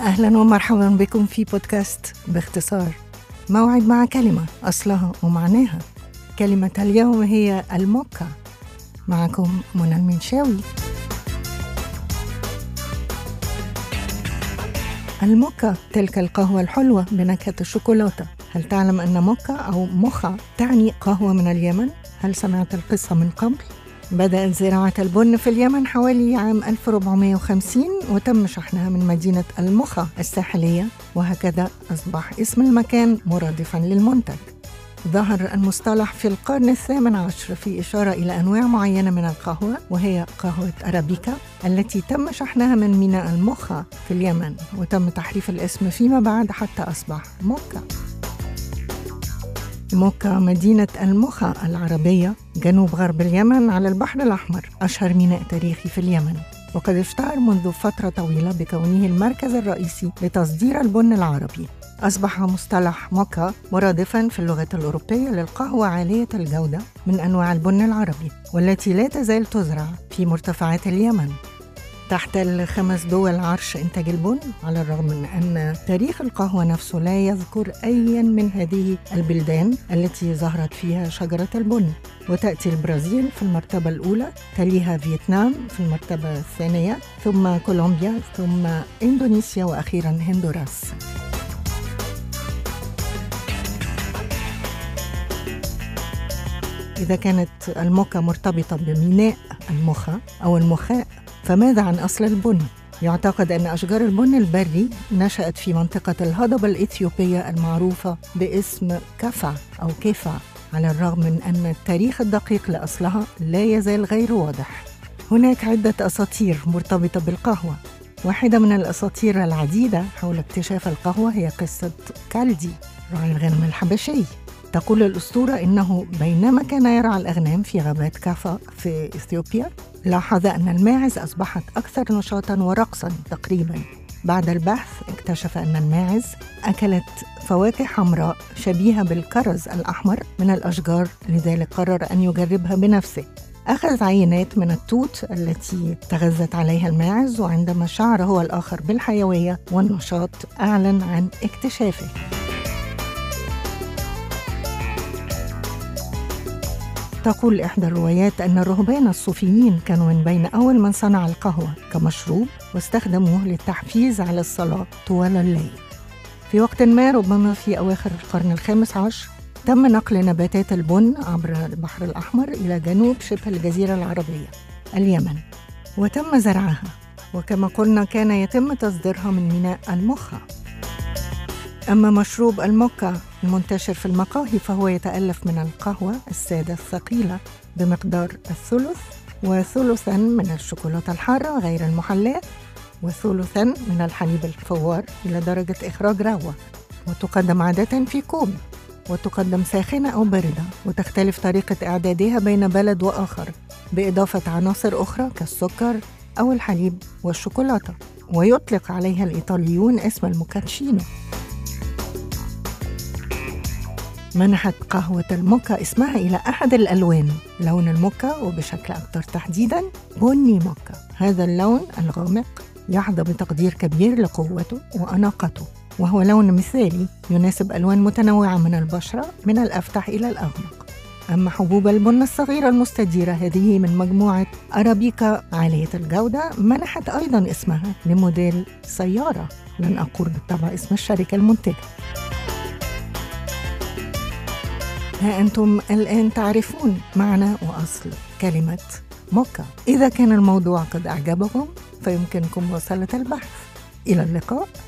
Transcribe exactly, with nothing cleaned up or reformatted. أهلا ومرحبا بكم في بودكاست باختصار، موعد مع كلمة أصلها ومعناها. كلمة اليوم هي الموقع. معكم منى المنشاوي. الموكا، تلك القهوة الحلوة بنكهة الشوكولاتة. هل تعلم أن موكا أو موخا تعني قهوة من اليمن؟ هل سمعت القصة من قبل؟ بدأت زراعة البن في اليمن حوالي عام ألف وأربعمائة وخمسين، وتم شحنها من مدينة الموخا الساحلية، وهكذا أصبح اسم المكان مرادفاً للمنتج. ظهر المصطلح في القرن الثامن عشر في إشارة إلى أنواع معينة من القهوة، وهي قهوة أرابيكا التي تم شحنها من ميناء الموخا في اليمن، وتم تحريف الاسم فيما بعد حتى أصبح موكا. موكا مدينة الموخا العربية جنوب غرب اليمن على البحر الأحمر، أشهر ميناء تاريخي في اليمن، وقد اشتهر منذ فترة طويلة بكونه المركز الرئيسي لتصدير البن العربي. أصبح مصطلح موكا مرادفاً في اللغة الأوروبية للقهوة عالية الجودة من أنواع البن العربي، والتي لا تزال تزرع في مرتفعات اليمن. تحتل خمس دول عرش إنتاج البن، على الرغم من أن تاريخ القهوة نفسه لا يذكر أياً من هذه البلدان التي ظهرت فيها شجرة البن. وتأتي البرازيل في المرتبة الأولى، تليها فيتنام في المرتبة الثانية، ثم كولومبيا، ثم إندونيسيا، وأخيراً هندوراس. إذا كانت الموكا مرتبطة بميناء الموخا أو الموخاء، فماذا عن أصل البن؟ يعتقد أن أشجار البن البري نشأت في منطقة الهضبة الإثيوبية المعروفة باسم كافا أو كيفا، على الرغم من أن التاريخ الدقيق لأصلها لا يزال غير واضح. هناك عدة أساطير مرتبطة بالقهوة. واحدة من الأساطير العديدة حول اكتشاف القهوة هي قصة كالدي راعي الغنم الحبشي. تقول الأسطورة إنه بينما كان يرعى الأغنام في غابات كافا في إثيوبيا، لاحظ أن الماعز أصبحت أكثر نشاطاً ورقصاً تقريباً. بعد البحث اكتشف أن الماعز أكلت فواكه حمراء شبيهة بالكرز الأحمر من الأشجار، لذلك قرر أن يجربها بنفسه. أخذ عينات من التوت التي تغذت عليها الماعز، وعندما شعر هو الآخر بالحيوية والنشاط أعلن عن اكتشافه. تقول إحدى الروايات أن الرهبان الصوفيين كانوا من بين أول من صنع القهوة كمشروب، واستخدموه للتحفيز على الصلاة طوال الليل. في وقت ما، ربما في أواخر القرن الخامس عشر، تم نقل نباتات البن عبر البحر الأحمر إلى جنوب شبه الجزيرة العربية اليمن، وتم زرعها، وكما قلنا كان يتم تصديرها من ميناء الموخا. أما مشروب الموكا المنتشر في المقاهي فهو يتألف من القهوة السادة الثقيلة بمقدار الثلث، وثلثاً من الشوكولاتة الحارة غير المحلاة، وثلثاً من الحليب الفوار إلى درجة إخراج روة، وتقدم عادة في كوب، وتقدم ساخنة أو باردة، وتختلف طريقة إعدادها بين بلد وآخر، بإضافة عناصر أخرى كالسكر أو الحليب والشوكولاتة، ويطلق عليها الإيطاليون اسم الموكاتشينو. منحت قهوة الموكا اسمها إلى أحد الألوان، لون الموكا وبشكل أكثر تحديداً بني موكا. هذا اللون الغامق يحظى بتقدير كبير لقوته وأناقته، وهو لون مثالي يناسب ألوان متنوعة من البشرة من الأفتح إلى الأغمق. أما حبوب البن الصغيرة المستديرة، هذه من مجموعة أرابيكا عالية الجودة، منحت أيضاً اسمها لموديل سيارة، لن أقول بالطبع اسم الشركة المنتجة. ها أنتم الآن تعرفون معنى وأصل كلمة موكا. إذا كان الموضوع قد أعجبكم فيمكنكم مواصلة البحث. إلى اللقاء.